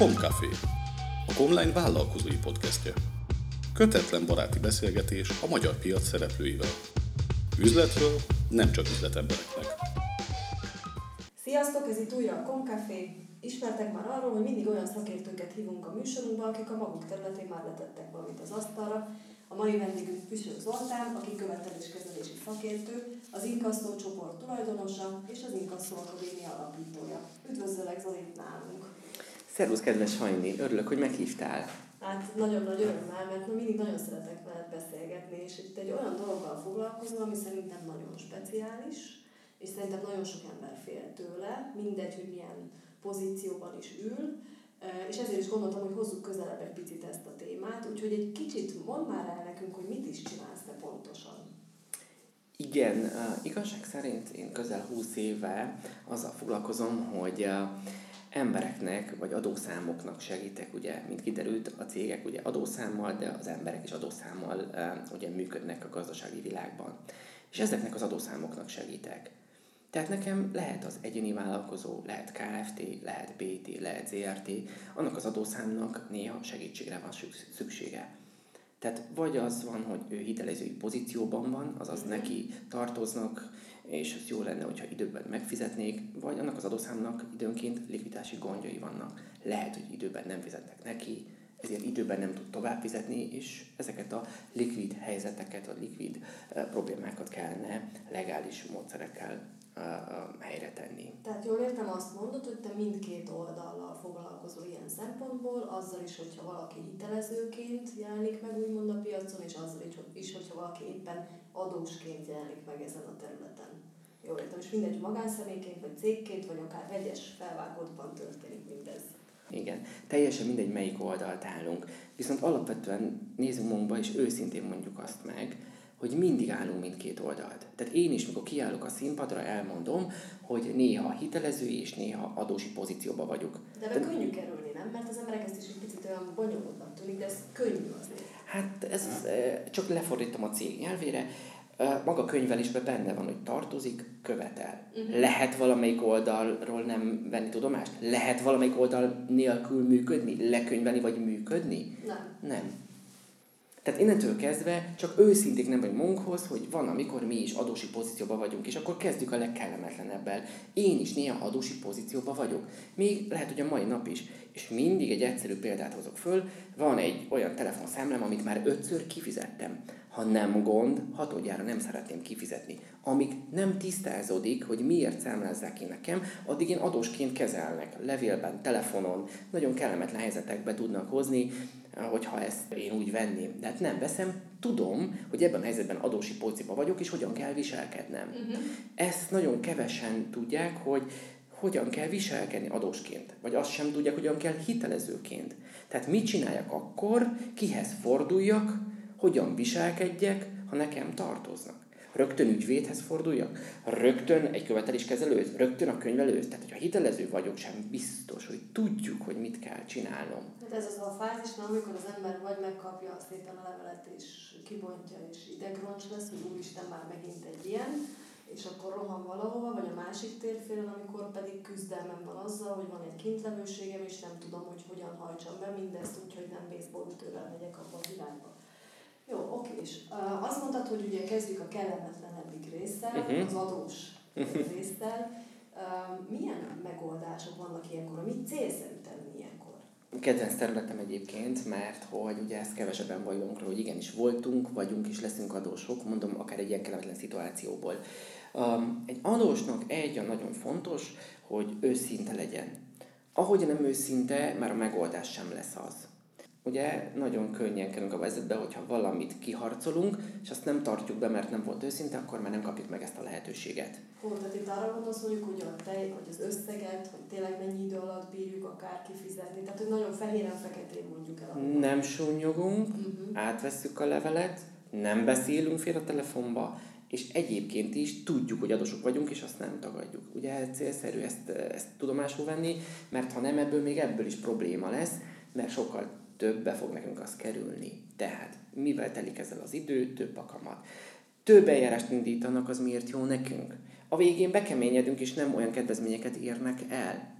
Comcafé, a online vállalkozói podcastja. Kötetlen baráti beszélgetés a magyar piac szereplőivel. Üzletről, nem csak üzletembereknek. Sziasztok, ez itt újra a Comcafé. Ismertek már arról, hogy mindig olyan szakértőket hívunk a műsorunkba, akik a maguk területén már letettek valamit az asztalra. A mai vendégünk Püsyö Zoltán, aki követeléskezelési szakértő, az Inkasszó csoport tulajdonosa és az Inkasszó Akadémia alapítója. Üdvözöllek, Zoli, nálunk! Szervusz, kedves Hajni! Örülök, hogy meghívtál! Hát nagyon nagy örömmel, mert mindig nagyon szeretek veled beszélgetni, és itt egy olyan dologgal foglalkozom, ami szerintem nagyon speciális, és szerintem nagyon sok ember fél tőle, mindegy, hogy milyen pozícióban is ül, és ezért is gondoltam, hogy hozzuk közelebb egy picit ezt a témát, úgyhogy egy kicsit mondd már el nekünk, hogy mit is csinálsz te pontosan. Igen, igazság szerint én közel 20 éve azzal foglalkozom, hogy embereknek vagy adószámoknak segítek, ugye, mint kiderült, a cégek ugye adószámmal, de az emberek is adószámmal ugye működnek a gazdasági világban. És ezeknek az adószámoknak segítek. Tehát nekem lehet az egyéni vállalkozó, lehet KFT, lehet BT, lehet ZRT, annak az adószámnak néha segítségre van szüksége. Tehát vagy az van, hogy ő hitelezői pozícióban van, azaz neki tartoznak, és az jó lenne, hogyha időben megfizetnék, vagy annak az adószámnak időnként likviditási gondjai vannak. Lehet, hogy időben nem fizetnek neki, ezért időben nem tud tovább fizetni, és ezeket a likvid helyzeteket, a likvid problémákat kellene legális módszerekkel helyre tenni. Tehát jól értem, azt mondod, hogy te mindkét oldallal foglalkozol ilyen szempontból, azzal is, hogyha valaki hitelezőként jelenik meg úgymond a piacon, és azzal is, hogyha valaki éppen adósként jelenik meg ezen a területen. Jól értem, és mindegy magánszemélyként, vagy cégként, vagy akár vegyes felvágottban történik mindez. Igen, teljesen mindegy, melyik oldalt állunk. Viszont alapvetően nézzünk magunkba, és őszintén mondjuk azt meg, hogy mindig állunk mindkét oldalt. Tehát én is, mikor kiállok a színpadra, elmondom, hogy néha hitelezői és néha adósi pozícióban vagyok. De ebben könnyű kerülni, nem? Mert az emberek ezt is egy picit olyan bonyolultnak tűnik, de ez könnyű azért. Hát ez csak lefordítom a cég nyelvére. Maga könyvelésben benne van, hogy tartozik, követel. Lehet valamelyik oldalról nem venni tudomást? Lehet valamelyik oldal nélkül működni? Lekönyvelni vagy működni? Nem. Tehát innentől kezdve csak őszinték nem vagyunk magunkhoz, hogy van, amikor mi is adósi pozícióban vagyunk, és akkor kezdjük a legkellemetlenebbel. Én is néha adósi pozícióban vagyok. Még lehet, hogy a mai nap is. És mindig egy egyszerű példát hozok föl. Van egy olyan telefonszámlám, amit már 5-ször kifizettem. Ha nem gond, 6-odjára nem szeretném kifizetni. Amíg nem tisztázódik, hogy miért számlázzák ki nekem, addig én adósként kezelnek. Levélben, telefonon, nagyon kellemetlen helyzetekbe tudnak hozni, hogyha ezt én úgy venném. De hát nem veszem, tudom, hogy ebben a helyzetben adósi pozícióban vagyok, és hogyan kell viselkednem. Ezt nagyon kevesen tudják, hogy hogyan kell viselkedni adósként, vagy azt sem tudják, hogyan kell hitelezőként. Tehát mit csináljak akkor, kihez forduljak, hogyan viselkedjek, ha nekem tartoznak. Rögtön ügyvédhez forduljak, rögtön egy követeléskezelőhöz, rögtön a könyvelőhöz. Tehát, hogyha hitelező vagyok, sem biztos, hogy tudjuk, hogy mit kell csinálnom. Hát ez az a fázis, amikor az ember vagy megkapja a szépen a levelet, és kibontja, és idegroncs lesz, hogy úristen, már megint egy ilyen, és akkor rohan valahova, vagy a másik térfélen, amikor pedig küzdelmem van azzal, hogy van egy kintlevőségem, és nem tudom, hogy hogyan hajtsam be mindezt, úgyhogy nem baseballütővel megyek abba a világba. Jó, oké, és azt mondtad, hogy ugye kezdjük a kellemetlenebbik résszel, az adós résszel. Milyen megoldások vannak ilyenkor? Mit célszerű tenni ilyenkor? Kedvenc területem egyébként, mert hogy ugye ezt kevesebben vallunk rá, hogy igenis voltunk, vagyunk és leszünk adósok, mondom, akár egy ilyen kellemetlen szituációból. Egy adósnak egy a nagyon fontos, hogy őszinte legyen. Ahogy nem őszinte, már a megoldás sem lesz az. Ugye nagyon könnyen kerülünk a vezetbe, hogyha valamit kiharcolunk, és azt nem tartjuk be, mert nem volt őszinte, akkor már nem kapjuk meg ezt a lehetőséget. Tehát itt arra gondolsz, mondjuk, hogy a tej, hogy az összeget, hogy tényleg mennyi idő alatt bírjuk akár kifizetni. Tehát, hogy nagyon fehéren-feketén mondjuk el. Nem sunnyogunk, átveszünk a levelet, nem beszélünk fél a telefonba, és egyébként is tudjuk, hogy adósok vagyunk, és azt nem tagadjuk. Ugye célszerű ezt tudomásul venni, mert ha nem, ebből is probléma lesz, mert sokkal többbe fog nekünk az kerülni. Tehát, mivel telik ezzel az idő, több a kamat. Több eljárást indítanak, az miért jó nekünk? A végén bekeményedünk, és nem olyan kedvezményeket érnek el.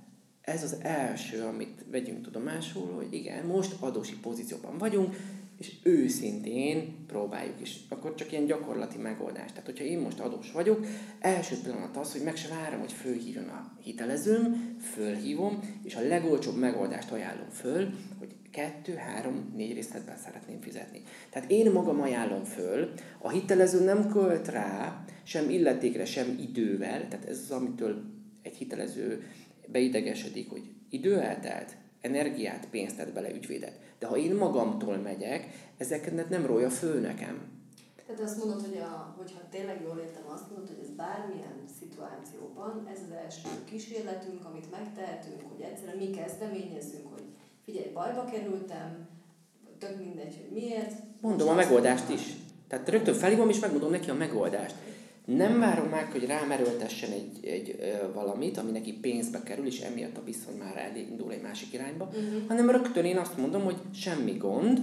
ez az első, amit vegyünk tudomásul, hogy igen, most adósi pozícióban vagyunk, és őszintén próbáljuk is. Akkor csak ilyen gyakorlati megoldás. Tehát, hogyha én most adós vagyok, első pillanat az, hogy meg se várom, hogy fölhívjon a hitelezőm, fölhívom, és a legolcsóbb megoldást ajánlom föl, hogy 2, 3, 4 részletben szeretném fizetni. Tehát én magam ajánlom föl, a hitelező nem költ rá, sem illetékre, sem idővel, tehát ez az, amitől egy hitelező beidegesedik, hogy idő eltelt, energiát, pénzt tett bele, ügyvédet. De ha én magamtól megyek, ezeket nem rója föl nekem. Tehát azt mondod, hogy hogyha tényleg jól értem, azt mondod, hogy ez bármilyen szituációban, ez az első kísérletünk, amit megtehetünk, hogy egyszerűen mi kezdeményezünk, hogy figyelj, bajba kerültem, tök mindegy, hogy miért. Mondom a megoldást is. Tehát rögtön felhívom, és megmondom neki a megoldást. Nem várom meg, hogy rám erőltessen egy valamit, ami neki pénzbe kerül, és emiatt a viszony már elindul egy másik irányba, hanem rögtön én azt mondom, hogy semmi gond,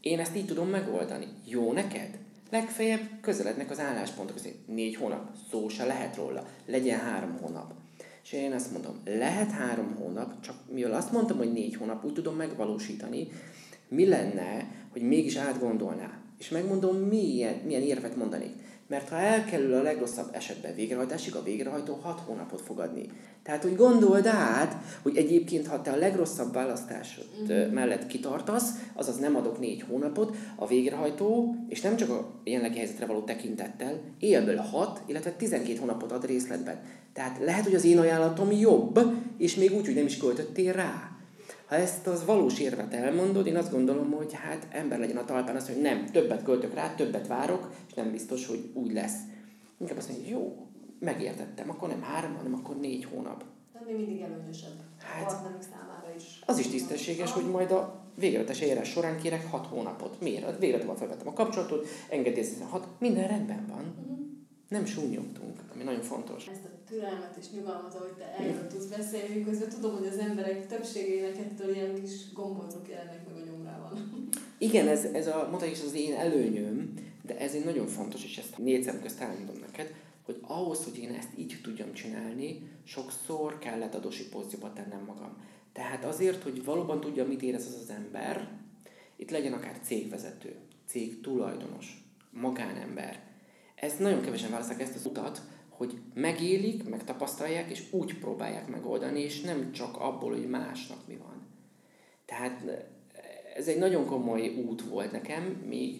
én ezt így tudom megoldani. Jó neked? Legfeljebb közelednek az álláspontok, hogy 4 hónap, szó se lehet róla, legyen 3 hónap. És én azt mondom, lehet 3 hónap, csak mivel azt mondtam, hogy 4 hónap, úgy tudom megvalósítani, mi lenne, hogy mégis átgondolná. És megmondom, milyen érvet mondanék. Mert ha elkerül a legrosszabb esetben végrehajtásig, a végrehajtó 6 hónapot fog adni. Tehát, hogy gondold át, hogy egyébként, ha te a legrosszabb választásod mellett kitartasz, azaz nem adok 4 hónapot, a végrehajtó, és nem csak a jelenlegi helyzetre való tekintettel, élből 6, illetve 12 hónapot ad részletben. Tehát lehet, hogy az én ajánlatom jobb, és még úgy, hogy nem is költöttél rá. Ha ezt az valós érvet elmondod, én azt gondolom, hogy hát ember legyen a talpán az, hogy nem, többet költök rá, többet várok, és nem biztos, hogy úgy lesz. Inkább azt mondja, hogy jó, megértettem, akkor nem 3, hanem akkor 4 hónap. De mi mindig előnyösebb. Hát, partnerünk számára is. Az is tisztességes, hogy majd a végrehajtási eljárás során kérek 6 hónapot. Miért? Végletben felvettem a kapcsolatot, engedélyeztem 6, minden rendben van. Nem súnyogtunk, ami nagyon fontos. Ezt a türelmet és nyugalmat, ahogy te erről tudsz beszélni, miközben tudom, hogy az emberek többségének ettől ilyen kis gombócok jelennek meg a gyomrában. Igen, ez a mondani is az én előnyöm, de ez egy nagyon fontos, és ezt 4 szem közt elmondom neked, hogy ahhoz, hogy én ezt így tudjam csinálni, sokszor kellett adósi pozícióba tennem magam. Tehát azért, hogy valóban tudja, mit érez az ember, itt legyen akár cégvezető, cégtulajdonos, magánember. Ezt nagyon kevesen választják, ezt az utat, hogy megélik, megtapasztalják, és úgy próbálják megoldani, és nem csak abból, hogy másnak mi van. Tehát ez egy nagyon komoly út volt nekem, még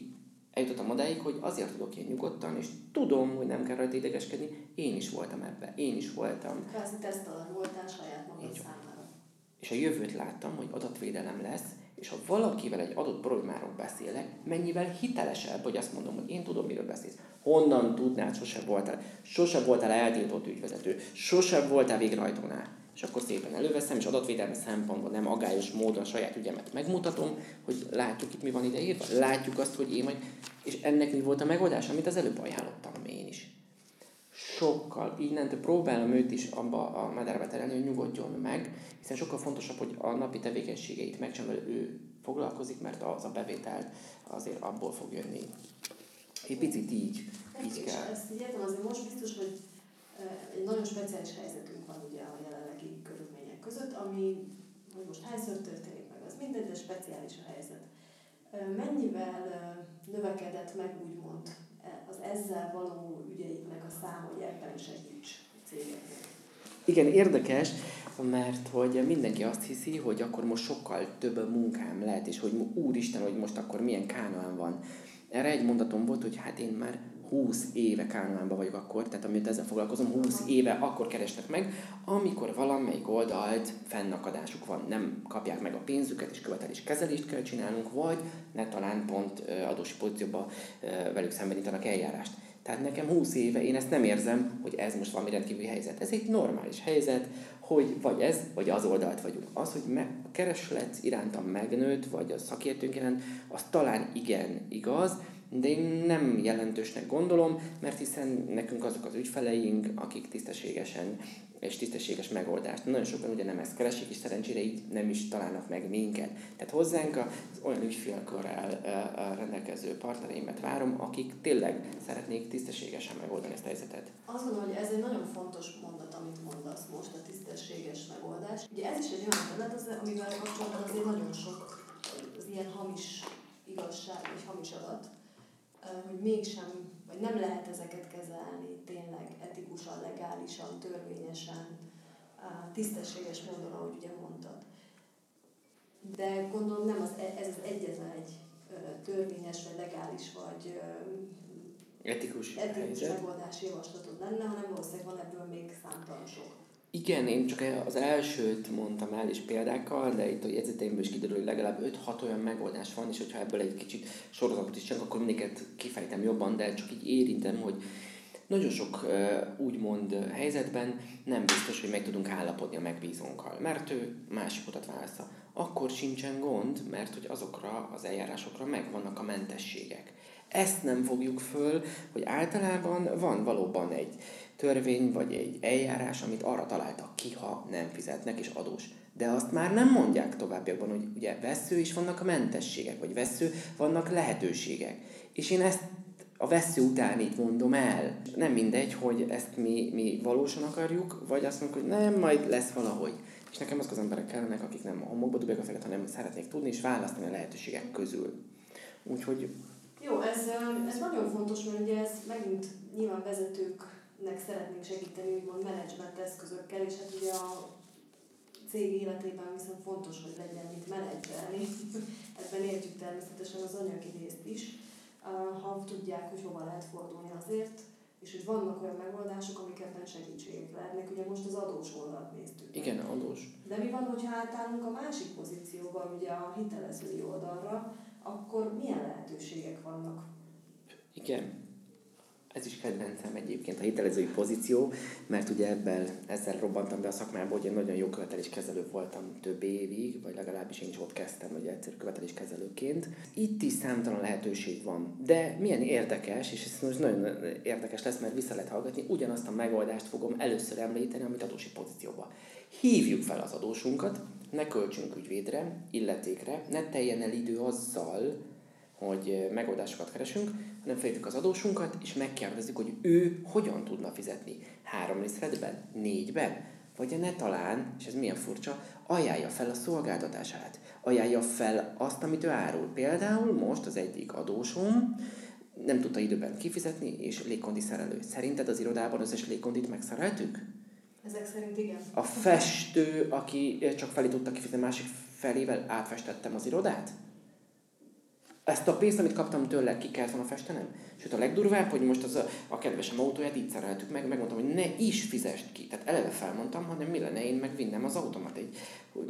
eljutottam odáig, hogy azért tudok én nyugodtan, és tudom, hogy nem kell rajta idegeskedni, én is voltam ebben, én is voltam. Kvázi tesztalan voltál saját magad számára. És a jövőt láttam, hogy adatvédelem lesz, és ha valakivel egy adott problémáról beszélek, mennyivel hitelesebb, hogy azt mondom, hogy én tudom, miről beszélsz. Honnan tudnád, sose voltál eltiltott ügyvezető, sose voltál végrehajtónál. És akkor szépen előveszem, és adatvédelmi szempontból nem agályos módon saját ügyemet megmutatom, hogy látjuk itt, mi van ide írva, látjuk azt, hogy én majd... És ennek mi volt a megoldás, amit az előbb ajánlottam én is. Sokkal, innentől próbálom őt is abba a mederbe terelni, hogy nyugodjon meg, hiszen sokkal fontosabb, hogy a napi tevékenységeit megcsinálja, ő foglalkozik, mert az a bevételt azért abból fog jönni. Egy picit így kell. És ezt értem, azért most biztos, hogy egy nagyon speciális helyzetünk van ugye a jelenlegi körülmények között, ami most hányszor történik meg, az mindegy, de speciális a helyzet. Mennyivel növekedett meg úgymond az ezzel való ügyeiknek a száma, hogy ebben segíts a cégeknek? Igen, érdekes, mert hogy mindenki azt hiszi, hogy akkor most sokkal több munkám lehet, és hogy úristen, hogy most akkor milyen Kánaán van. Erre egy mondatom volt, hogy hát én már 20 éve Kánaánban vagyok akkor, tehát amit ezzel foglalkozom, 20 éve akkor keresnek meg, amikor valamelyik oldalt fennakadásuk van, nem kapják meg a pénzüket, és követeléskezelést kell csinálnunk, vagy ne talán pont adós pozícióba velük szembenítanak eljárást. Tehát nekem 20 éve én ezt nem érzem, hogy ez most valami rendkívüli helyzet. Ez egy normális helyzet, hogy vagy ez, vagy az oldalt vagyunk. Az, hogy a kereslet irántam megnőtt, vagy a szakértőnk iránt, az talán igen igaz, de én nem jelentősnek gondolom, mert hiszen nekünk azok az ügyfeleink, akik tisztességesen és tisztességes megoldást. Nagyon sokan ugye nem ezt keresik, és szerencsére így nem is találnak meg minket. Tehát hozzánk az olyan ügyfélkörrel rendelkező partnereimet várom, akik tényleg szeretnék tisztességesen megoldani ezt a helyzetet. Azt gondolom, hogy ez egy nagyon fontos mondat, amit mondasz most, a tisztességes megoldás. Ugye ez is egy olyan terület, amivel kapcsolatban azért nagyon sok az ilyen hamis igazság, vagy hamis adat, hogy mégsem, vagy nem lehet ezeket kezelni tényleg etikusan, legálisan, törvényesen, tisztességes módon, ahogy ugye mondtad. De gondolom nem az, ez az egyetlen egy törvényes, vagy legális, vagy etikus megoldási javaslatod lenne, hanem valószínűleg van ebből még számtalan sok. Igen, én csak az elsőt mondtam el is példákkal, de itt a jegyzeteimből is kiderül, hogy legalább 5-6 olyan megoldás van, és hogyha ebből egy kicsit sorozatot is csak, akkor mindeket kifejtem jobban, de csak így érintem, hogy nagyon sok úgymond helyzetben nem biztos, hogy meg tudunk állapodni a megbízónkkal, mert ő másik utat választja. Akkor sincsen gond, mert hogy azokra az eljárásokra megvannak a mentességek. Ezt nem fogjuk föl, hogy általában van valóban egy törvény vagy egy eljárás, amit arra találtak ki, ha nem fizetnek és adós. De azt már nem mondják továbbiakban, hogy ugye vessző is vannak a mentességek, vagy vessző vannak lehetőségek. És én ezt a vessző után így mondom el. Nem mindegy, hogy ezt mi valósan akarjuk, vagy azt mondjuk, hogy nem, majd lesz valahogy. És nekem azok az emberek kellenek, akik nem a homokba dugják a fejet, hanem szeretnék tudni és választani a lehetőségek közül. Úgyhogy... Jó, ez nagyon fontos, mert ugye ez megint nyilván vezetőknek szeretnénk segíteni, úgymond menedzsment eszközökkel, és hát ugye a cég életében viszont fontos, hogy legyen mit menedzselni. Ebben értjük természetesen az anyagi részt is, ha tudják, hogy hova lehet fordulni azért, és hogy vannak olyan megoldások, amiket nem segítségük lehetnek. Ugye most az adós oldalt néztük. Igen, adós. De mi van, hogyha átállunk a másik pozícióban, ugye a hitelezői oldalra, akkor milyen lehetőségek vannak? Igen. Ez is kedvencem egyébként a hitelezői pozíció, mert ugye ezzel robbantam be a szakmába, hogy én nagyon jó követeléskezelő voltam több évig, vagy legalábbis én is ott kezdtem, hogy egyszerű követeléskezelőként. Itt is számtalan lehetőség van, de milyen érdekes, és ez most nagyon érdekes lesz, mert vissza lehet hallgatni, ugyanazt a megoldást fogom először említeni, amit adósi pozícióba. Hívjuk fel az adósunkat, ne költsünk ügyvédre, illetékre, ne teljen el idő azzal, hogy megoldásokat keresünk, hanem felhívjuk az adósunkat, és megkérdezzük, hogy ő hogyan tudna fizetni. 3 részletben, 4-ben, vagy ne talán, és ez milyen furcsa, ajánlja fel a szolgáltatását. Ajánlja fel azt, amit ő árul. Például most az egyik adósom nem tudta időben kifizetni, és légkondi szerelő. Szerinted az irodában összes légkondit megszereltük? Ezek szerint igen. A festő, aki csak felé tudta kifizetni, másik felével átfestettem az irodát? Ezt a pénzt, amit kaptam tőle, ki kellett volna festenem? Sőt, a legdurvább, hogy most az a kedvesem autóját így szereltük meg, megmondtam, hogy ne is fizest ki. Tehát eleve felmondtam, hanem mi lenne, én megvinnem az automat,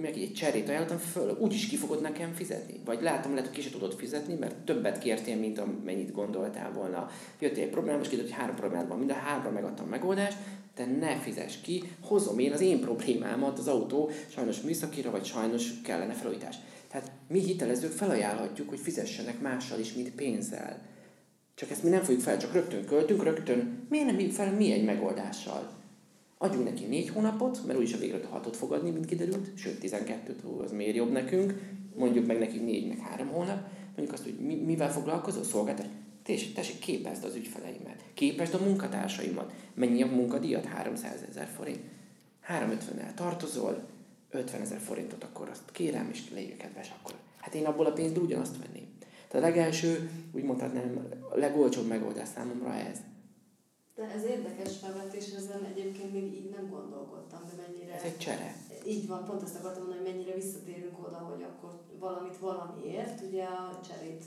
egy cserét ajánlottam föl, úgyis ki fogod nekem fizetni. Vagy látom, lehet, hogy ki se tudod fizetni, mert többet kértél, mint amennyit gondoltál volna. Jöttél egy problémám, és kiderült, hogy 3 problémád van, mind a 3-ra megadtam megoldást, de ne fizess ki, hozom én az én problémámat, az autó sajnos műszakira, vagy sajnos kellene felújítás. Tehát mi hitelezők felajánlhatjuk, hogy fizessenek mással is, mint pénzzel. Csak ezt mi nem fogjuk fel, csak rögtön költünk, rögtön. Miért nem hívjuk fel mi egy megoldással? Adjunk neki 4 hónapot, mert úgyis a végre 6-ot fog adni, mint kiderült, sőt 12-t, az miért jobb nekünk, mondjuk meg neki 4-3 hónap, mondjuk azt, hogy mivel foglalkozol, szolgáltatás. Tessék, képezd az ügyfeleimet, képezd a munkatársaimat. Mennyi a munkadíjat? 300 000 forint. 350-nel tartozol, 50 000 forintot, akkor azt kérem, és légy kedves akkor. Hát én abból a pénzből ugyanazt venném. Tehát a legelső, úgy mondhatnám, a legolcsóbb megoldás számomra ez. De ez érdekes felvetés, ezen egyébként még így nem gondolkodtam, de mennyire... Ez egy csere. Így van, pont ezt akartam mondani, hogy mennyire visszatérünk oda, hogy akkor valamit valamiért, ugye a cserét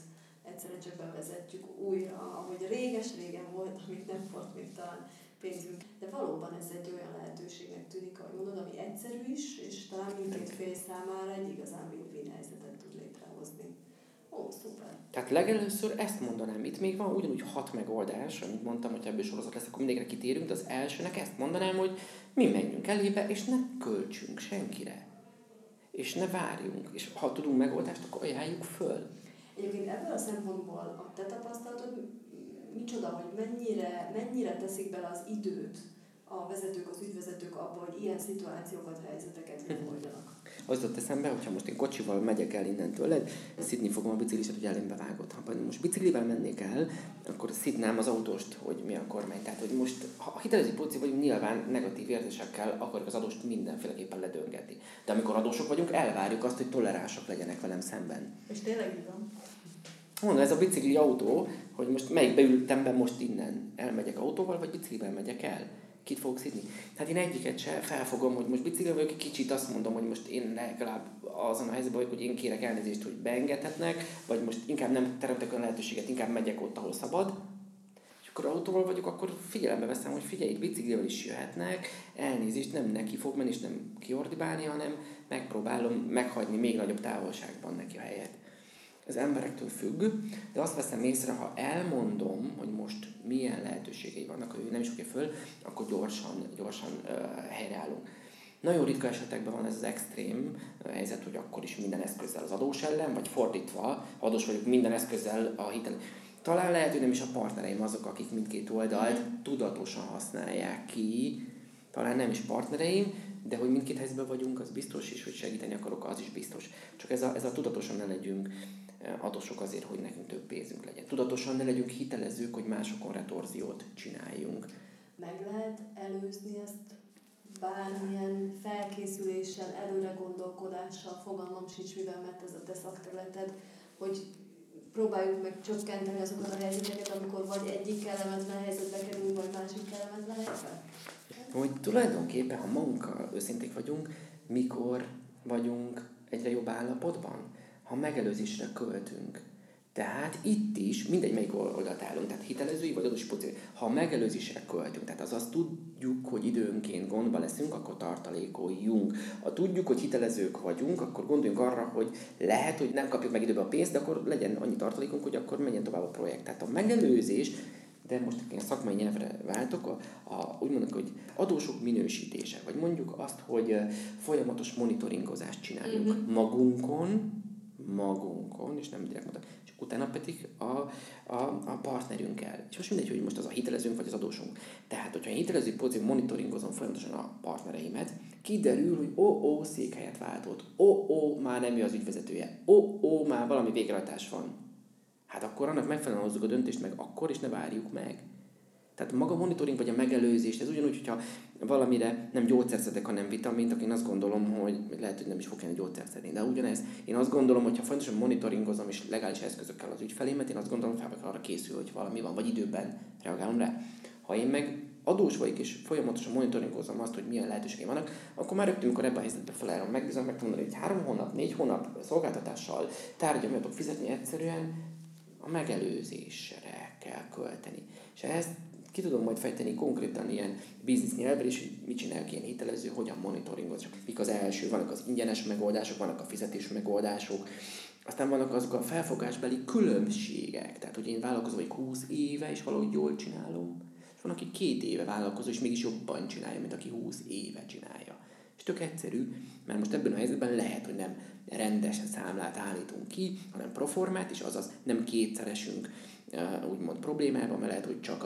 egyszerűen csak bevezetjük újra, ahogy régen volt, amit nem volt még talán pénzünk. De valóban ez egy olyan lehetőségnek tűnik, ahogy mondod, ami egyszerű is, és talán mindkét fél számára egy igazán win-win helyzetet tud létrehozni. Ó, szuper! Tehát legelőször ezt mondanám, itt még van ugyanúgy 6 megoldás, amit mondtam, hogyha ebből sorozat lesz, akkor mindegyikre kitérünk, de az elsőnek ezt mondanám, hogy mi menjünk elébe, és ne költsünk senkire. És ne várjunk, és ha tudunk megoldást, akkor ajánljuk föl. Egyébként ebből a szempontból a te tapasztalatod micsoda, hogy mennyire teszik bele az időt a a vezetők, az ügyvezetők abból, hogy ilyen szituációkat, helyzeteket megoldjanak. Az jutott eszembe, hogyha most én kocsival megyek el innen tőled, szidni fogom a bicikliset, hogy elémbe vágod. Ha most biciklivel mennék el, akkor szidnám az autóst, hogy mi a kormány. Tehát, hogy most, ha hitelező pozíció vagyunk, nyilván negatív érzésekkel akarjuk az adóst mindenféleképpen ledöngeti. De amikor adósok vagyunk, elvárjuk azt, hogy toleránsak legyenek velem szemben. És tényleg igaz? Mondom, ez a bicikli autó, hogy most melyikbe ültem be most innen. Elmegyek autóval, vagy biciklivel megyek el? Kit fogok szidni? Tehát én egyiket se felfogom, hogy most biciklivel vagyok, kicsit azt mondom, hogy most én legalább azon a helyzetben vagyok, hogy én kérek elnézést, hogy beengedhetnek, vagy most inkább nem teremtek olyan lehetőséget, inkább megyek ott, ahol szabad. És akkor autóval vagyok, akkor figyelembe veszem, hogy figyelj, biciklivel is jöhetnek, elnézést, nem neki fog menni, és nem kiordibálni, hanem megpróbálom meghagyni még nagyobb távolságban neki a helyet. Ez emberektől függ, de azt veszem észre, ha elmondom, hogy most milyen lehetőségei vannak, hogy nem is fogja föl, akkor gyorsan helyreállunk. Nagyon ritka esetekben van ez az extrém helyzet, hogy akkor is minden eszközzel az adós ellen, vagy fordítva, adós vagyok minden eszközzel a hitel. Talán lehet, hogy nem is a partnereim azok, akik mindkét oldalt tudatosan használják ki, talán nem is partnereim, de hogy mindkét helyzetben vagyunk, az biztos, és hogy segíteni akarok, az is biztos. Csak ez a tudatosan ne legyünk adósok azért, hogy nekünk több pénzünk legyen. Tudatosan ne legyünk hitelezők, hogy másokon retorziót csináljunk. Meg lehet előzni ezt bármilyen felkészüléssel, előre gondolkodással, fogalmam sincs, mivel, mert ez a te szakterületed, hogy próbáljuk meg csökkenteni azokat a helyzeteket, amikor vagy egyik kellemetlen helyzetbe kerül, vagy másik kellemetlen helyzetbe? Hogy tulajdonképpen, ha magunkkal őszinték vagyunk, mikor vagyunk egyre jobb állapotban? Ha megelőzésre költünk. Tehát itt is, mindegy, melyik oldalt állunk, tehát hitelezői vagy adósi pozíció, ha megelőzésre költünk, tehát azaz tudjuk, hogy időnként gondba leszünk, akkor tartalékoljunk. Ha tudjuk, hogy hitelezők vagyunk, akkor gondoljunk arra, hogy lehet, hogy nem kapjuk meg időben a pénzt, de akkor legyen annyi tartalékunk, hogy akkor menjen tovább a projekt. Tehát a megelőzés, de most én szakmai nyelvre váltok, úgy mondjuk, hogy adósok minősítése, vagy mondjuk azt, hogy folyamatos monitoringozást csináljunk magunkon, és nem direkt mondom, és utána pedig a partnerünkkel. És most mindegy, hogy most az a hitelezőnk, vagy az adósunk. Tehát, hogyha én hitelező pozícióban monitoringozom folyamatosan a partnereimet, kiderül, hogy székhelyet váltott, már nem ő az ügyvezetője, már valami végrehajtás van. Hát akkor annak megfelelően hozzuk a döntést meg akkor, és ne várjuk meg. Tehát maga a monitoring vagy a megelőzés, ez ugyanúgy, hogyha valamire nem gyógyszert szedek, hanem vitamint, akkor én azt gondolom, hogy lehet, hogy nem is fogok enni gyógyszert szedni. De ugyanez, én azt gondolom, hogy ha fontosan monitoringozom és legális eszközökkel az ügyfelémet, én azt gondolom, fel kell arra készül, hogy valami van, vagy időben reagálom rá. Ha én meg adós vagyok és folyamatosan monitoringozom azt, hogy milyen lehetőségek vannak, akkor már rögtön, amikor ebben a helyzetben felállom, megbízom, megmondani, hogy 3 hónap, 4 hónap szolgáltatással tárgyal meg tudok fizetni, egyszerűen a megelőzésre kell költeni. És ezt ki tudom majd fejteni konkrétan ilyen biznisz nyelvre is, hogy mit csinálják ilyen hitelező, hogyan monitoringoz. Mik az első, vannak az ingyenes megoldások, vannak a fizetés megoldások, aztán vannak azok a felfogásbeli különbségek. Tehát, hogy én vállalkozó vagyok 20 éve, és valahogy jól csinálom. És van, aki 2 éve vállalkozó, és mégis jobban csinálja, mint aki 20 éve csinálja. És tök egyszerű, mert most ebben a helyzetben lehet, hogy nem rendesen számlát állítunk ki, hanem proformát, és azaz nem kétszeresünk úgymond problémában, mert lehet, hogy csak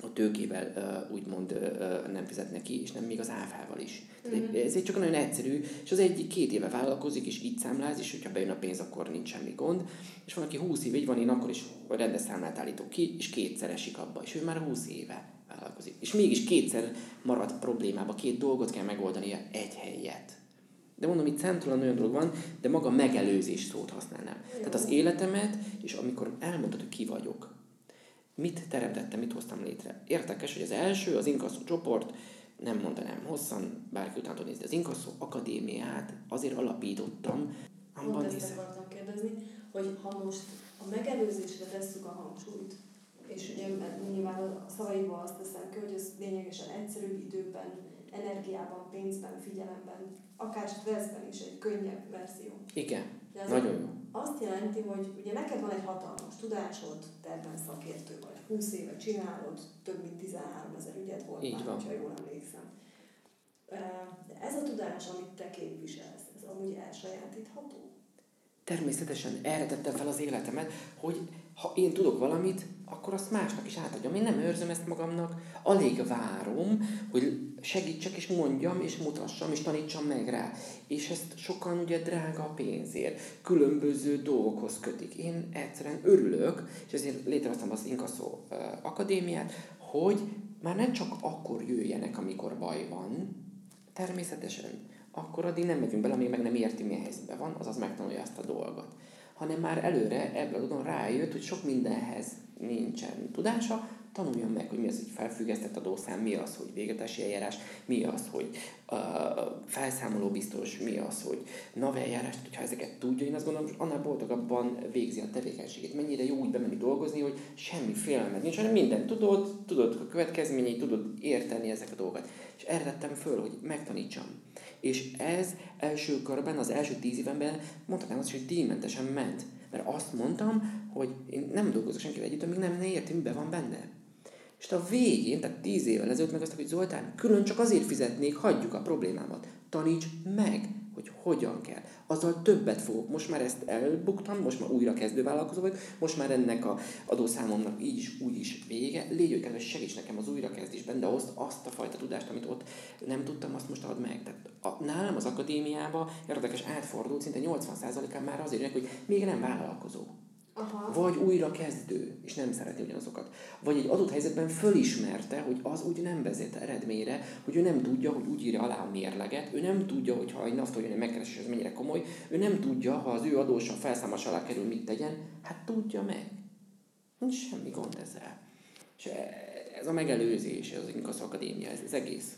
a tőkével úgymond nem fizetnek ki, és nem még az áfával is. Tehát ezért csak nagyon egyszerű, és az egyik 2 éve vállalkozik, és így számláz, és hogyha bejön a pénz, akkor nincs semmi gond. És van, aki 20 éve így van, én akkor is rendes számlát állítok ki, és kétszer esik abba, és ő már 20 éve vállalkozik. És mégis kétszer marad problémába, 2 dolgot kell megoldania egy helyet. De mondom, itt számtalan olyan dolog van, de maga megelőzés szót használnám. Tehát az életemet, és amikor elmondod, hogy ki vagyok, mit teremtettem, mit hoztam létre. Érdekes, hogy az első, az Inkasszó csoport, nem mondanám hosszan, bárki után tud nézni, az Inkasszó Akadémiát azért alapítottam. Pont ezt akartam kérdezni, hogy ha most a megelőzésre tesszük a hangsúlyt, és ugye nyilván a szavaival azt teszem ki, hogy ez lényegesen egyszerűbb időben, energiában, pénzben, figyelemben, akár stresszben is egy könnyebb verzió. Igen, nagyon jó. Azt jelenti, hogy ugye neked van egy hatalmas tudásod, te ebben szakértő vagy, 20 éve csinálod, több mint 13 000 ügyed volt így már, ha jól emlékszem. De ez a tudás, amit te képviselsz, ez amúgy elsajátítható? természetesen erre tettem fel az életemet, hogy ha én tudok valamit, akkor azt másnak is átadjam. Én nem őrzöm ezt magamnak, alig várom, hogy segítsek, és mondjam, és mutassam, és tanítsam meg rá. És ezt sokan ugye drága a pénzért, különböző dolgokhoz kötik. Én egyszerűen örülök, és ezért létrehoztam az Inkasszó Akadémiát, hogy már nem csak akkor jöjjenek, amikor baj van, természetesen, akkor addig nem megyünk bele, amíg meg nem érti, milyen helyzetben van, azaz megtanulja ezt a dolgot. Hanem már előre ebből adon rájött, hogy sok mindenhez nincsen tudása, tanuljon meg, hogy mi az, hogy felfüggesztett adószám, mi az, hogy végrehajtási eljárás, mi az, hogy felszámoló biztos, mi az, hogy NAV eljárás, hogyha ezeket tudja, én azt gondolom, hogy annál boldogabban végzi a tevékenységét. Mennyire jó úgy bemenni dolgozni, hogy semmi félelmet nincs, hanem mindent tudod a következményeit, tudod érteni ezek a dolgokat. És erre tettem föl, hogy megtanítsam. És ez első körben, az első 10 évemben mondhatnám azt, hogy díjmentesen ment. Mert azt mondtam, hogy én nem dolgozok senkivel együtt, amíg nem érti, miben van benne. És a végén, tehát 10 évvel ezelőtt meg azt, hogy Zoltán, külön csak azért fizetnék, hagyjuk a problémámat. Taníts meg, hogy hogyan kell. Azzal többet fogok. Most már ezt elbuktam, most már újra kezdővállalkozó vagyok, most már ennek az adószámomnak így is, úgy is vége. Légy kedves, segíts nekem az újrakezdésben, de azt a fajta tudást, amit ott nem tudtam, azt most add meg. Tehát nálam az akadémiában érdekes átfordult, szinte 80%-án már azért jönnek, hogy még nem vállalkozó. Aha. Vagy újrakezdő, és nem szereti ugyanazokat. Vagy egy adott helyzetben fölismerte, hogy az úgy nem vezet eredményre, hogy ő nem tudja, hogy úgy írja alá a mérleget, ő nem tudja, hogy ha egy NAV-tól jön egy megkeresés, ez mennyire komoly, ő nem tudja, ha az ő adósa felszámolás alá kerül, mit tegyen, hát tudja meg. Nincs semmi gond ezzel. És ez a megelőzés, ez az Inkasszó Akadémia, ez egész.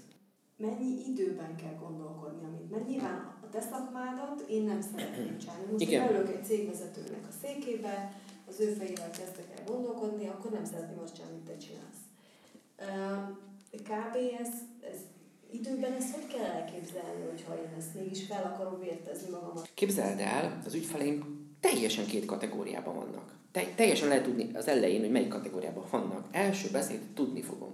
Mennyi időben kell gondolkodni, amit mert nyilván a te szakmádat én nem szeretném csinálni. Most beülök egy cégvezetőnek a székébe, az ő fejével kezdtek el gondolkodni, akkor nem szeretném azt csinálni, amit te csinálsz. Kb. Ez időben ezt hogy kell elképzelni, hogyha én ezt mégis fel akarom vértezni magamat? Képzeld el, az ügyfeleim teljesen 2 kategóriában vannak. Teljesen lehet tudni az elején, hogy melyik kategóriában vannak. Első beszéd, tudni fogom.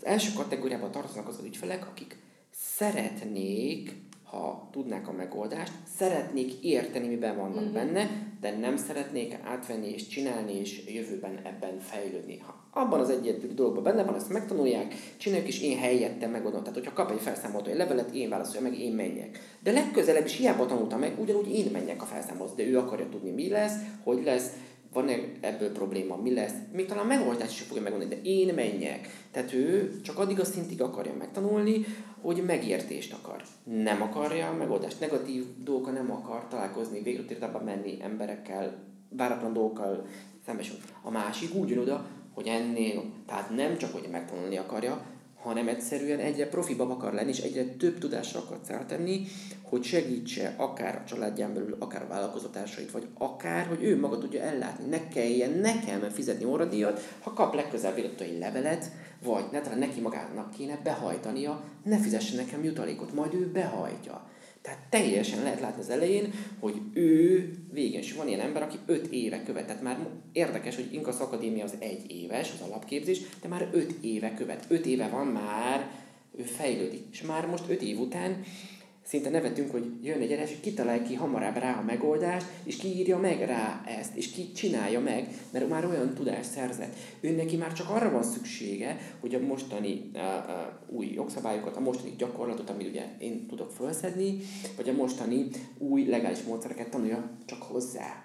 Az első kategóriában tartoznak az ügyfelek, akik szeretnék, ha tudnák a megoldást, szeretnék érteni, miben vannak benne, de nem szeretnék átvenni és csinálni, és jövőben ebben fejlődni. Ha abban az egyetlen dologban benne van, ezt megtanulják, csinálják, és én helyettem megoldom. Tehát, hogyha kap egy felszámolótól egy levelet, én válaszoljam meg, én menjek. De legközelebb is hiába tanultam meg, ugyanúgy én menjek a felszámolóhoz, de ő akarja tudni, mi lesz, hogy lesz, van ebből probléma, mi lesz, még talán megoldást sem fogja megmondani, de én menjek. Tehát ő csak addig a szintig akarja megtanulni, hogy megértést akar. Nem akarja a megoldást, negatív dolgokkal nem akar találkozni, végültérdában menni emberekkel, váratlan dolgokkal szembesülni. A másik úgy jön oda, hogy ennél, tehát nem csak, hogy megtanulni akarja, hanem egyszerűen egyre profibabb akar lenni, és egyre több tudásra akar feltenni, hogy segítse akár a családján belül, akár a vállalkozótársait, vagy akár, hogy ő maga tudja ellátni. Ne kelljen nekem fizetni óradíjat, ha kap legközelebb írott egy levelet, vagy talán neki magának kéne behajtania, ne fizesse nekem jutalékot, majd ő behajtja. Tehát teljesen lehet látni az elején, hogy ő végén is van ilyen ember, aki 5 éve követ. Tehát már érdekes, hogy Inkasszó Akadémia az 1 éves, az alapképzés, de már 5 éve követ. 5 éve van már, ő fejlődik. És már most 5 év után szinte nevetünk, hogy jön egy eres, hogy kitalálja ki hamarabb rá a megoldást, és ki írja meg rá ezt, és ki csinálja meg, mert már olyan tudást szerzett. Őnneki már csak arra van szüksége, hogy a mostani új jogszabályokat, a mostani gyakorlatot, amit ugye én tudok felszedni, vagy a mostani új legális módszereket tanulja csak hozzá.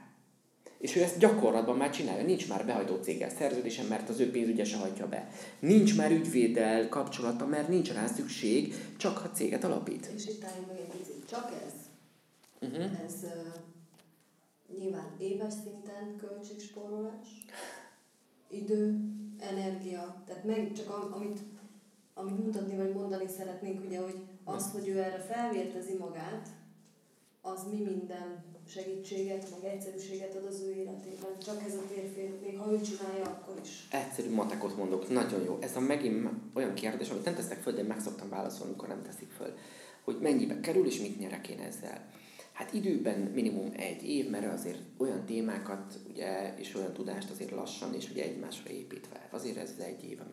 És ő ezt gyakorlatban már csinálja, nincs már behajtó céggel szerződésen, mert az ő pénzügye se hagyja be. Nincs már ügyvéddel kapcsolata, mert nincs rá szükség, csak ha céget alapít. És itt álljunk meg egy picit, csak ez. Ez nyilván éves szinten költségspórolás, idő, energia, tehát meg csak amit mutatni vagy mondani szeretnénk, ugye, hogy az, hogy ő erre felvértezi magát, az mi minden segítséget, meg egyszerűséget ad az ő életében. Csak ez a térfél, még ha ő csinálja, akkor is. Egyszerű matekot mondok, nagyon jó. Ez a megint olyan kérdés, amit nem teszek föl, de meg szoktam válaszolni, amikor nem teszik föl, hogy mennyibe kerül és mit nyerek én ezzel. Hát időben minimum 1 év, mert azért olyan témákat ugye, és olyan tudást azért lassan és ugye egymásra építve. Azért ez az 1 évem.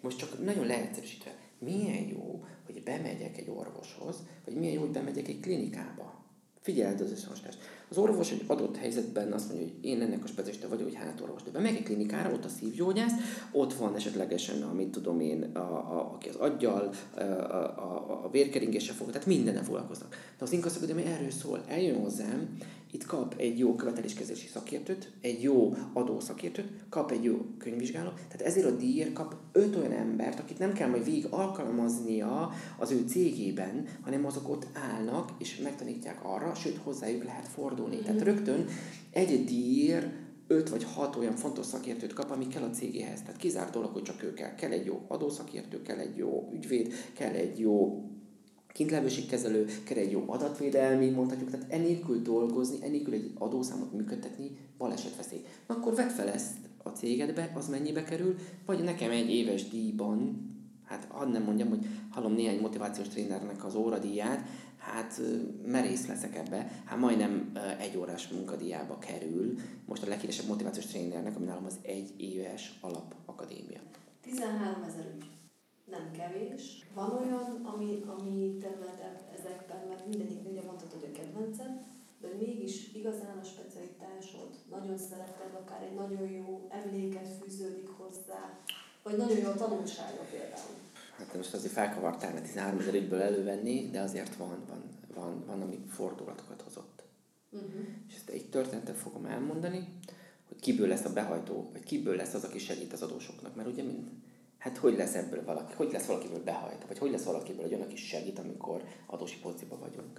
Most csak nagyon leegyszerűsítve, milyen jó, hogy bemegyek egy orvoshoz, vagy milyen jó, hogy bemegyek egy klinikába. Figyeld az összehasonlítást. Az orvos egy adott helyzetben azt mondja, hogy én ennek a specialista vagyok, hogy hátorvos. De bemegyek egy klinikára, ott a szívgyógyász, ott van esetlegesen, amit tudom én, aki az aggyal, a vérkeringéssel fog, tehát mindennel foglalkoznak. De az Inkasszó Akadémia erről szól, eljön hozzám, itt kap egy jó követeléskezelési szakértőt, egy jó adószakértőt, kap egy jó könyvvizsgálót, tehát ezért a díjért kap 5 olyan embert, akit nem kell majd végig alkalmaznia az ő cégében, hanem azok ott állnak és megtanítják arra, sőt hozzájuk lehet fordulni. Mm-hmm. Tehát rögtön egy díjért 5 vagy 6 olyan fontos szakértőt kap, ami kell a cégéhez. Tehát kizárólag, hogy csak ő kell. Kell egy jó adószakértő, kell egy jó ügyvéd, kell egy jó kintlevőségkezelő, kell egy jó adatvédelmi, mondhatjuk, tehát enélkül dolgozni, enélkül egy adószámot működtetni, balesetveszély. Na akkor vedd fel ezt a cégedbe, az mennyibe kerül, vagy nekem egy éves díjban, hát hadd nem mondjam, hogy hallom néhány motivációs trénernek az óradíját, hát merész leszek ebbe, hát majdnem 1 órás munkadíjába kerül, most a leghíresebb motivációs trénernek, ami nálam az 1 éves alapakadémia. 13 000 ügy. Nem kevés. Van olyan, ami területen ezekben, mert mindegyik mondhatod, hogy a kedvenced, de mégis igazán a specialitásod, nagyon szereted, akár egy nagyon jó emléket fűződik hozzá, vagy nagyon jó tanulsága például. Hát most azért felkavartál, mert 13 000 ügyből elővenni, de azért van ami fordulatokat hozott. Uh-huh. És ezt egy történetet fogom elmondani, hogy kiből lesz a behajtó, vagy kiből lesz az, aki segít az adósoknak, mert ugye mind... Hát hogy lesz ebből valaki? Hogy lesz valakiből behajt? Vagy hogy lesz valakiből olyan, aki segít, amikor adósi pozícióban vagyunk?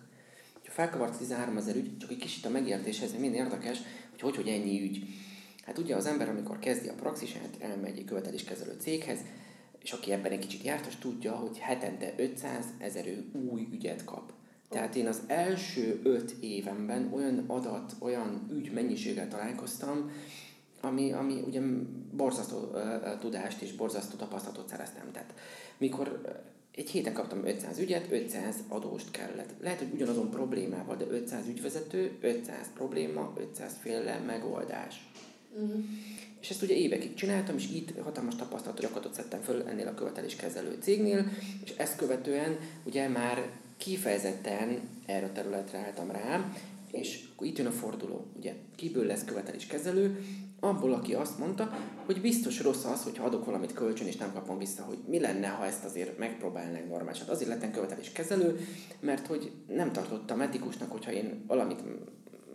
Ha felkavart 13 000 ügy, csak egy kicsit a megértéshez, mert minden érdekes, hogy ennyi ügy. Hát ugye az ember, amikor kezdi a praxisát, elmegy egy követeléskezelő céghez, és aki ebben egy kicsit jártas, tudja, hogy hetente 500 000 új ügyet kap. Tehát én az első 5 évemben olyan adat, olyan ügy mennyiséggel találkoztam, ami ugye borzasztó tudást és borzasztó tapasztalatot szereztem. Tehát mikor egy héten kaptam 500 ügyet, 500 adóst kellett. Lehet, hogy ugyanazon problémával, de 500 ügyvezető, 500 probléma, 500 féle megoldás. Mm. És ezt ugye évekig csináltam, és itt hatalmas tapasztalatot, gyakorlatot szedtem föl ennél a követeléskezelő cégnél, és ezt követően ugye már kifejezetten erre a területre álltam rá, és akkor itt jön a forduló, ugye kiből lesz követeléskezelő, abból, aki azt mondta, hogy biztos rossz az, hogyha adok valamit kölcsön, és nem kapom vissza, hogy mi lenne, ha ezt azért megpróbálnánk normálisat. Hát azért lettem követeléskezelő, mert hogy nem tartottam etikusnak, hogyha én valamit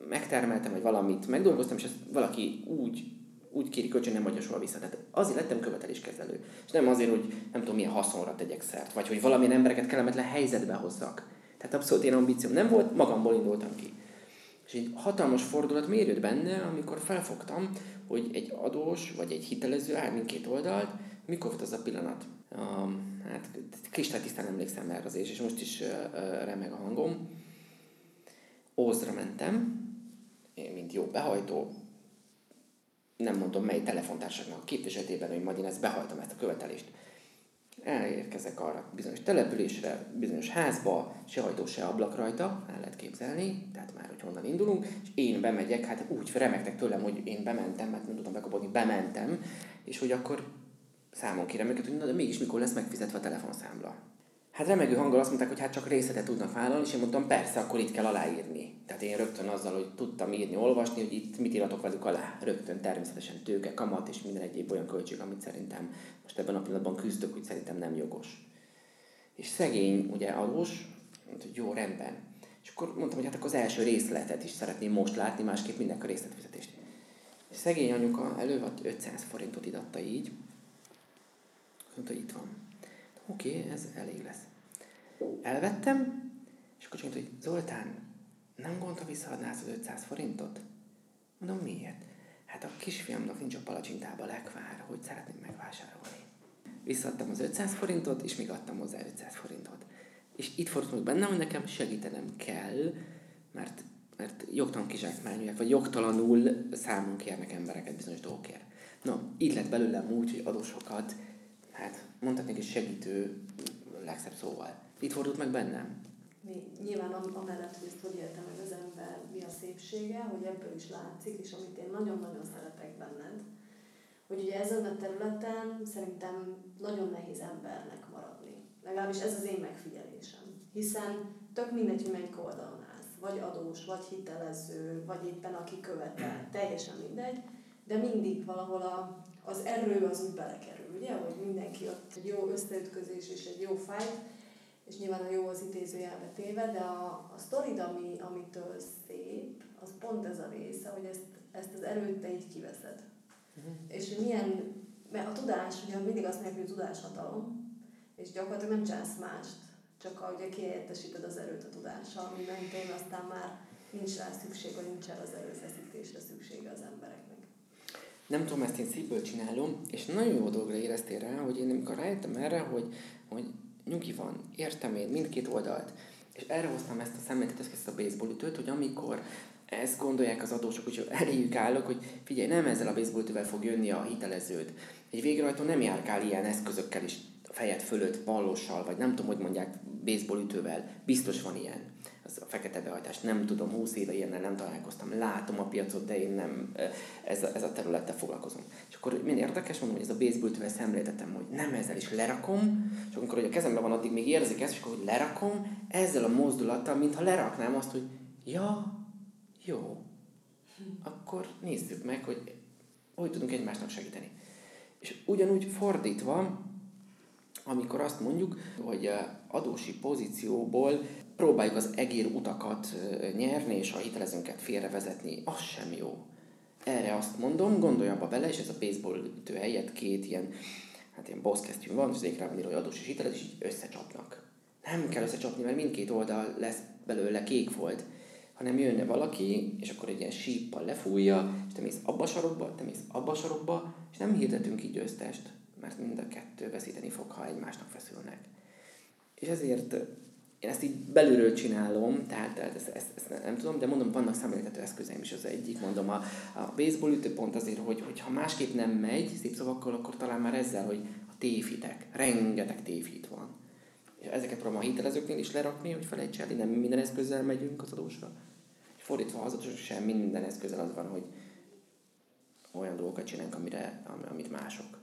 megtermeltem, vagy valamit megdolgoztam, és ezt valaki úgy kéri kölcsön, nem adja soha vissza. Tehát azért lettem követeléskezelő. És nem azért, hogy nem tudom, milyen haszonra tegyek szert, vagy hogy valamilyen embereket kellemetlen helyzetbe hozzak. Tehát abszolút én ambícióm nem volt, magamból indultam ki. És egy hatalmas fordulat mérjött benne, amikor felfogtam, hogy egy adós vagy egy hitelező áll mindkét oldalt, mikor volt az a pillanat? Hát kristálytisztán emlékszem erre azért, és most is remeg a hangom. Ózra mentem, én mint jó behajtó, nem mondom mely telefontársaknak, képviseletében, hogy majd én ezt behajtom, ezt a követelést. Elérkezek arra bizonyos településre, bizonyos házba, se hajtó, se ablak rajta, el lehet képzelni, tehát már, hogy honnan indulunk, és én bemegyek, hát úgy remegtek tőlem, hogy én bementem, mert nem tudtam bekapodni, bementem, és hogy akkor számon kérem őket, hogy na, de mégis mikor lesz megfizetve a telefonszámla. Hát remegő hanggal azt mondták, hogy hát csak részletet tudnak vállalni, és én mondtam, persze, akkor itt kell aláírni. Tehát én rögtön azzal, hogy tudtam írni, olvasni, hogy itt mit íratok velük alá. Rögtön természetesen tőke, kamat és minden egyéb olyan költség, amit szerintem most ebben a pillanatban küzdök, hogy szerintem nem jogos. És szegény, ugye adós, mondta, hogy jó, rendben. És akkor mondtam, hogy hát akkor az első részletet is szeretném most látni, másképp mindenki a részletfizetést. És szegény anyuka előtt 500 forintot idatta így. Mondta, hogy itt van. Oké, ez elég lesz. Elvettem, és akkor csak mondta, hogy Zoltán, nem gond, ha visszaadnálsz az 500 forintot? Mondom, miért? Hát a kisfiamnak nincs a palacsintába lekvár, hogy szeretném megvásárolni. Visszaadtam az 500 forintot, és még adtam hozzá 500 forintot. És itt fordult bennem, hogy nekem segítenem kell, mert jogtalan kizsákmányolják, vagy jogtalanul számon kérnek embereket bizonyos dolgokért. Na, így lett belőlem úgy, hogy adósokat, hát mondhatnék egy segítő legszebb szóval. Itt fordult meg bennem? Nyilván amellett, hogy ezt hogy érte meg az ember, mi a szépsége, hogy ebből is látszik, és amit én nagyon-nagyon szeretek benned, hogy ugye ezen a területen szerintem nagyon nehéz embernek maradni. Legalábbis ez az én megfigyelésem. Hiszen tök mindegy, hogy melyik oldalon állsz. vagy adós, vagy hitelező, vagy éppen aki követel, teljesen mindegy, de mindig valahol az erő az úgy belekerül, ugye, hogy mindenki ott egy jó összeütközés és egy jó fight, és nyilván a jó az idézőjelbe téve, de a sztorid, amitől szép, az pont ez a része, hogy ezt az erőt te így kiveszed. És milyen, mert a tudás, ugye mindig azt mondják, hogy a tudás hatalom, és gyakorlatilag nem csinálsz mást, csak ugye kihelyettesíted az erőt a tudással, ami mentén aztán már nincs rá szükség, vagy nincs rá az erőfeszítésre szüksége az embereknek. Nem tudom, ezt én szívből csinálom, és nagyon jó dologra éreztél rá, hogy én amikor rájöttem erre, hogy nyugi van, értem én mindkét oldalt, és erre hoztam ezt a szemléletet, ezt a baseball ütőt, hogy amikor ezt gondolják az adósok, úgyhogy eléjük állok, hogy figyelj, nem ezzel a baseball ütővel fog jönni a hiteleződ. Egy végrehajtó nem járkál ilyen eszközökkel is, a fejed fölött, pallossal, vagy nem tudom, hogy mondják, baseball ütővel. Biztos van ilyen. Az a fekete behajtás, nem tudom, 20 éve ilyennel nem találkoztam, látom a piacot, de én nem ez a területtel foglalkozom. És akkor mind érdekes, mondom, hogy ez a baseball ütővel szemléltetem, hogy nem ezzel is lerakom, és amikor hogy a kezemben van, addig még érzik ezt, és akkor hogy lerakom, ezzel a mozdulattal, mintha leraknám azt, hogy ja, jó, akkor nézzük meg, hogy tudunk egymásnak segíteni. És ugyanúgy fordítva, amikor azt mondjuk, hogy adósi pozícióból próbáljuk az egér utakat nyerni, és a hitelezőnket félrevezetni, az sem jó. Erre azt mondom, gondolj abba bele, és ez a baseball ütő helyett két ilyen, hát ilyen bosszkesztyűn van, és az ékrában ír, hogy adós és hitelező, és így összecsapnak. Nem kell összecsapni, mert mindkét oldal lesz belőle kék volt, hanem jönne valaki, és akkor egy ilyen síppal lefújja, és te mész abba a sarokba, és nem hirdetünk így győztest, mert mind a kettő veszíteni fog, ha egymásnak feszülnek. És ezért én ezt így belülről csinálom, tehát ezt nem tudom, de mondom, vannak szemléltető eszközeim is az egyik. Mondom, a baseball ütő pont azért, hogy ha másképp nem megy, szép szavakkal, akkor talán már ezzel, hogy a tévhitek, rengeteg tévhit van. És ezeket próbálom a hitelezőknél is lerakni, hogy felejts el, nem minden eszközzel megyünk az adósra. És fordítva az adósra sem minden eszközzel az van, hogy olyan dolgokat csinálunk, amit mások.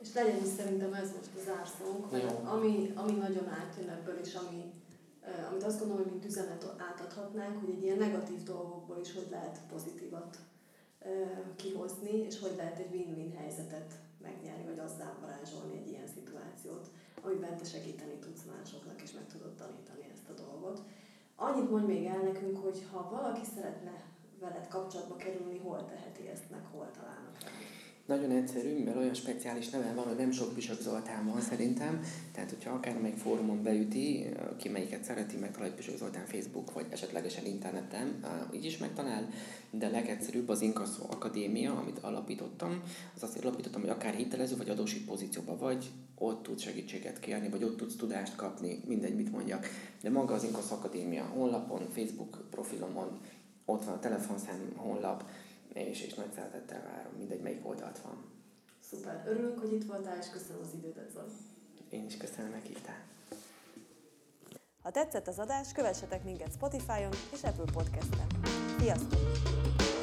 És legyen is szerintem ez most a zárszónk, ami nagyon átjön ebből, és amit azt gondolom, hogy mint üzenet átadhatnánk, hogy egy ilyen negatív dolgokból is hogy lehet pozitívat kihozni, és hogy lehet egy win-win helyzetet megnyerni, vagy azzá varázsolni egy ilyen szituációt, amiben te segíteni tudsz másoknak, és meg tudod tanítani ezt a dolgot. Annyit mondj még el nekünk, hogy ha valaki szeretne veled kapcsolatba kerülni, hol teheti ezt, meg hol találnak el? Nagyon egyszerű, mert olyan speciális neve van, hogy nem sok Püsyö Zoltán van szerintem, tehát hogyha akármelyik fórumon beüti, ki melyiket szereti, megtalálja Püsyö Zoltán Facebook, vagy esetlegesen interneten, így is megtalál, de legegyszerűbb az Inkasszó Akadémia, amit alapítottam. Az azt alapítottam, hogy akár hitelező, vagy adósi pozícióban vagy, ott tudsz segítséget kérni, vagy ott tudsz tudást kapni, mindegy, mit mondjak. De maga az Inkasszó Akadémia honlapon, Facebook profilomon, ott van a telefonszám honlap, és nagy szeretettel várom, mindegy, melyik oldalt van. Szuper, örülünk, hogy itt voltál, és köszönöm az idődet, Zoli. Én is köszönöm, meghívtál. Ha tetszett az adás, kövessetek minket Spotify-on és Apple Podcast-en. Sziasztok!